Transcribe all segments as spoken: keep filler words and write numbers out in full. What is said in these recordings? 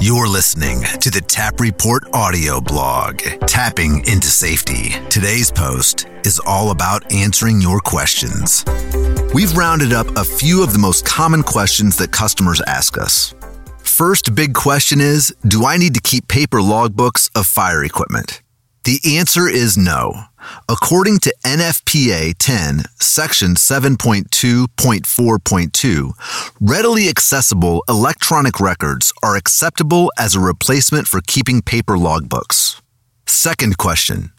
You're listening to the T A P Report audio blog, Tapping into Safety. Today's post is all about answering your questions. We've rounded up a few of the most common questions that customers ask us. First big question is, do I need to keep paper logbooks of fire equipment? The answer is no. According to N F P A ten, Section seven point two point four point two, readily accessible electronic records are acceptable as a replacement for keeping paper logbooks. Second question,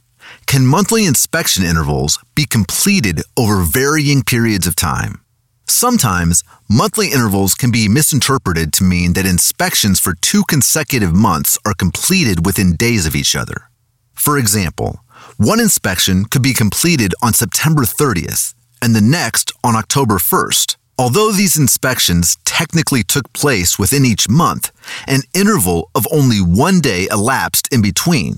can monthly inspection intervals be completed over varying periods of time? Sometimes, monthly intervals can be misinterpreted to mean that inspections for two consecutive months are completed within days of each other. For example, one inspection could be completed on September thirtieth and the next on October first. Although these inspections technically took place within each month, an interval of only one day elapsed in between,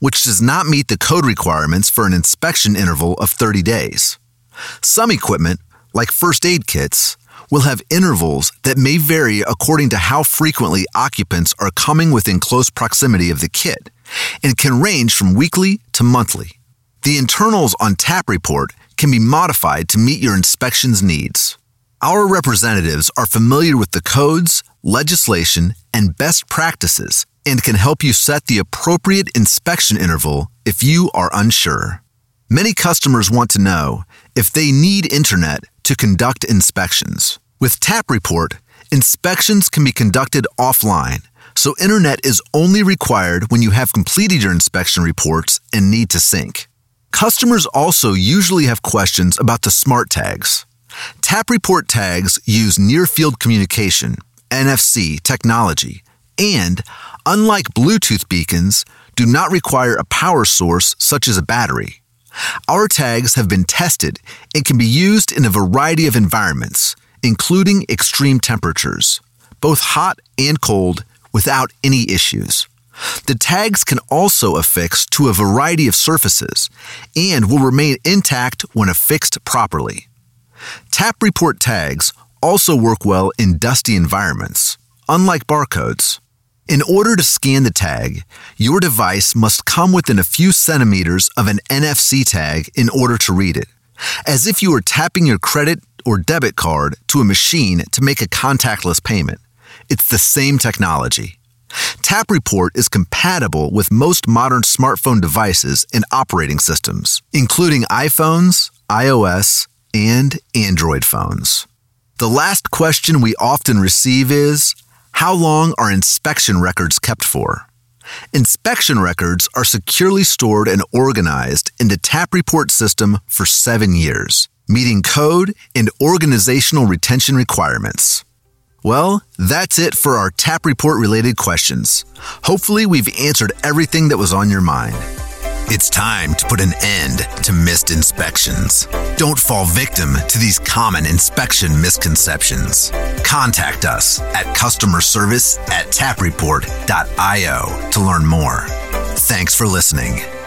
which does not meet the code requirements for an inspection interval of thirty days. Some equipment, like first aid kits, will have intervals that may vary according to how frequently occupants are coming within close proximity of the kit, and can range from weekly to monthly. The internals on T A P Report can be modified to meet your inspection's needs. Our representatives are familiar with the codes, legislation, and best practices, and can help you set the appropriate inspection interval if you are unsure. Many customers want to know if they need internet to conduct inspections. With T A P Report, inspections can be conducted offline, so internet is only required when you have completed your inspection reports and need to sync. Customers also usually have questions about the smart tags. T A P Report tags use near-field communication, N F C technology, and, unlike Bluetooth beacons, do not require a power source such as a battery. Our tags have been tested and can be used in a variety of environments, including extreme temperatures, both hot and cold, without any issues. The tags can also affix to a variety of surfaces and will remain intact when affixed properly. T A P Report tags also work well in dusty environments, unlike barcodes. In order to scan the tag, your device must come within a few centimeters of an N F C tag in order to read it, as if you were tapping your credit or debit card to a machine to make a contactless payment. It's the same technology. T A P Report is compatible with most modern smartphone devices and operating systems, including iPhones, iOS, and Android phones. The last question we often receive is, how long are inspection records kept for? Inspection records are securely stored and organized in the T A P Report system for seven years, meeting code and organizational retention requirements. Well, that's it for our T A P Report-related questions. Hopefully, we've answered everything that was on your mind. It's time to put an end to missed inspections. Don't fall victim to these common inspection misconceptions. Contact us at customerservice at tapreport dot io to learn more. Thanks for listening.